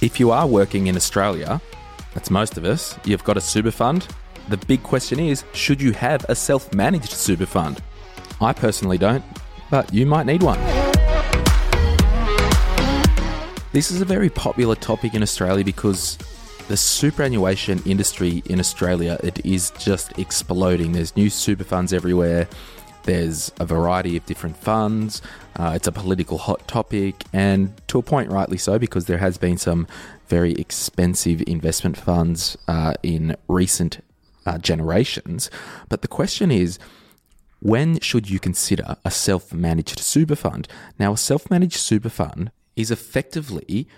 If you are working in Australia, that's most of us, you've got a super fund. The big question is, should you have a self-managed super fund? I personally don't, but you might need one. This is a very popular topic in Australia because the superannuation industry in Australia, it is just exploding. There's new super funds everywhere. There's a variety of different funds. It's a political hot topic, and to a point, rightly so, because there has been some very expensive investment funds in recent generations. But the question is, when should you consider a self-managed super fund? Now, a self-managed super fund is effectively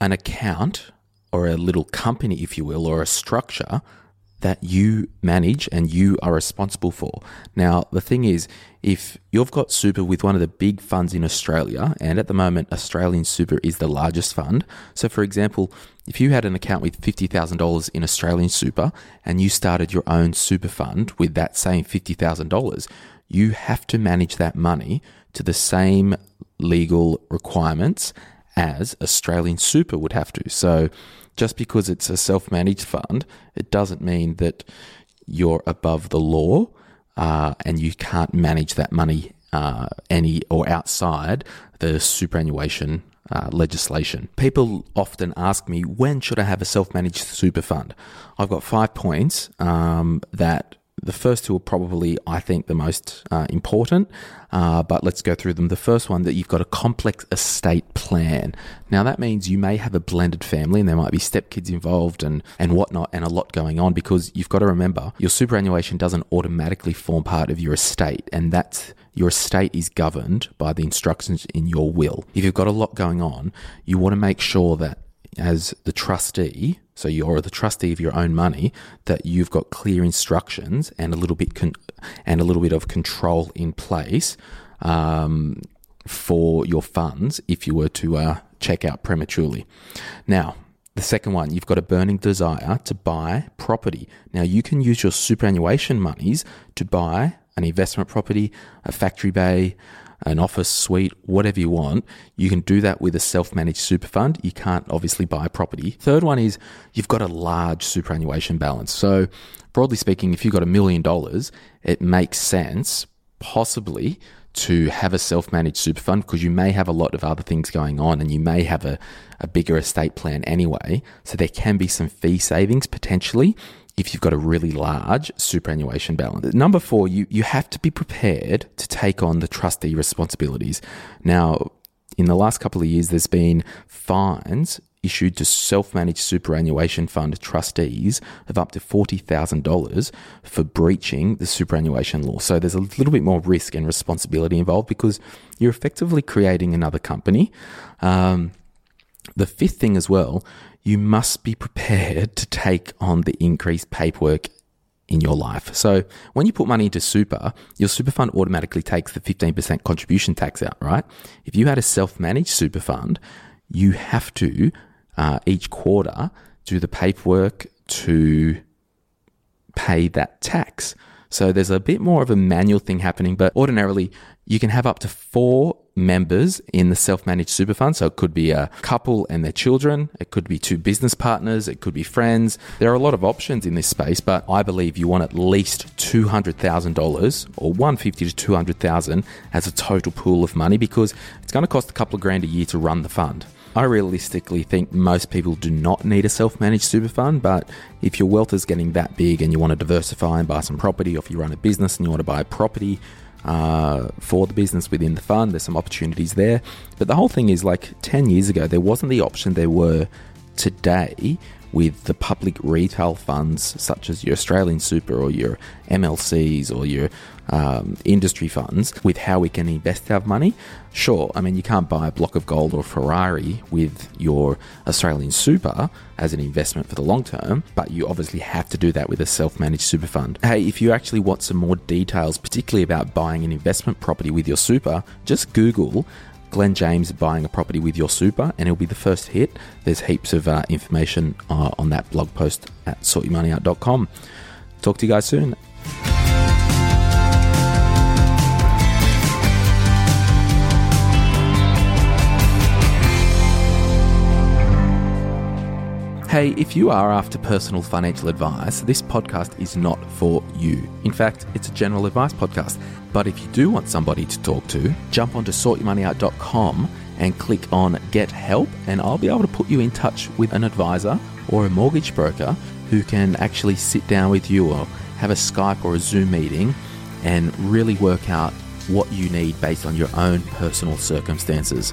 an account or a little company, if you will, or a structure that you manage and you are responsible for. Now, the thing is, if you've got super with one of the big funds in Australia, and at the moment, Australian Super is the largest fund. So, for example, if you had an account with $50,000 in Australian Super and you started your own super fund with that same $50,000, you have to manage that money to the same legal requirements as Australian Super would have to. So, just because it's a self-managed fund, it doesn't mean that you're above the law and you can't manage that money any or outside the superannuation legislation. People often ask me, when should I have a self-managed super fund? I've got 5 points that the first two are probably, I think, the most important, but let's go through them. The first one, that you've got a complex estate plan. Now, that means you may have a blended family and there might be stepkids involved and whatnot, and a lot going on, because you've got to remember your superannuation doesn't automatically form part of your estate, and that's your estate is governed by the instructions in your will. If you've got a lot going on, you want to make sure that as the trustee, so you're the trustee of your own money, that you've got clear instructions and a little bit of control in place for your funds if you were to check out prematurely. Now, the second one, you've got a burning desire to buy property. Now, you can use your superannuation monies to buy an investment property, a factory bay, an office suite, whatever you want. You can do that with a self-managed super fund. You can't obviously buy property. Third one is you've got a large superannuation balance. So broadly speaking, if you've got $1 million, it makes sense possibly to have a self-managed super fund, because you may have a lot of other things going on and you may have a bigger estate plan anyway. So there can be some fee savings potentially if you've got a really large superannuation balance. Number four, you have to be prepared to take on the trustee responsibilities. Now, in the last couple of years, there's been fines issued to self-managed superannuation fund trustees of up to $40,000 for breaching the superannuation law. So there's a little bit more risk and responsibility involved, because you're effectively creating another company. The fifth thing as well, you must be prepared to take on the increased paperwork in your life. So when you put money into super, your super fund automatically takes the 15% contribution tax out, right? If you had a self-managed super fund, you have to each quarter do the paperwork to pay that tax. So there's a bit more of a manual thing happening, but ordinarily you can have up to 4 members in the self-managed super fund. So it could be a couple and their children. It could be 2 business partners. It could be friends. There are a lot of options in this space, but I believe you want at least $200,000 or $150,000 to $200,000 as a total pool of money, because it's going to cost a couple of grand a year to run the fund. I realistically think most people do not need a self-managed super fund, but if your wealth is getting that big and you want to diversify and buy some property, or if you run a business and you want to buy a property for the business within the fund, there's some opportunities there. But the whole thing is, like, 10 years ago, there wasn't the option. There were today with the public retail funds such as your Australian Super or your MLCs or your industry funds with how we can invest our money. Sure, I mean, you can't buy a block of gold or Ferrari with your Australian Super as an investment for the long term, but you obviously have to do that with a self-managed super fund. Hey, if you actually want some more details, particularly about buying an investment property with your super, just Google Glen James buying a property with your super and it'll be the first hit. There's heaps of information on that blog post at sortyourmoneyout.com. Talk to you guys soon. Hey, if you are after personal financial advice, this podcast is not for you. In fact, it's a general advice podcast. But if you do want somebody to talk to, jump onto sortyourmoneyout.com and click on Get Help, and I'll be able to put you in touch with an advisor or a mortgage broker who can actually sit down with you or have a Skype or a Zoom meeting and really work out what you need based on your own personal circumstances.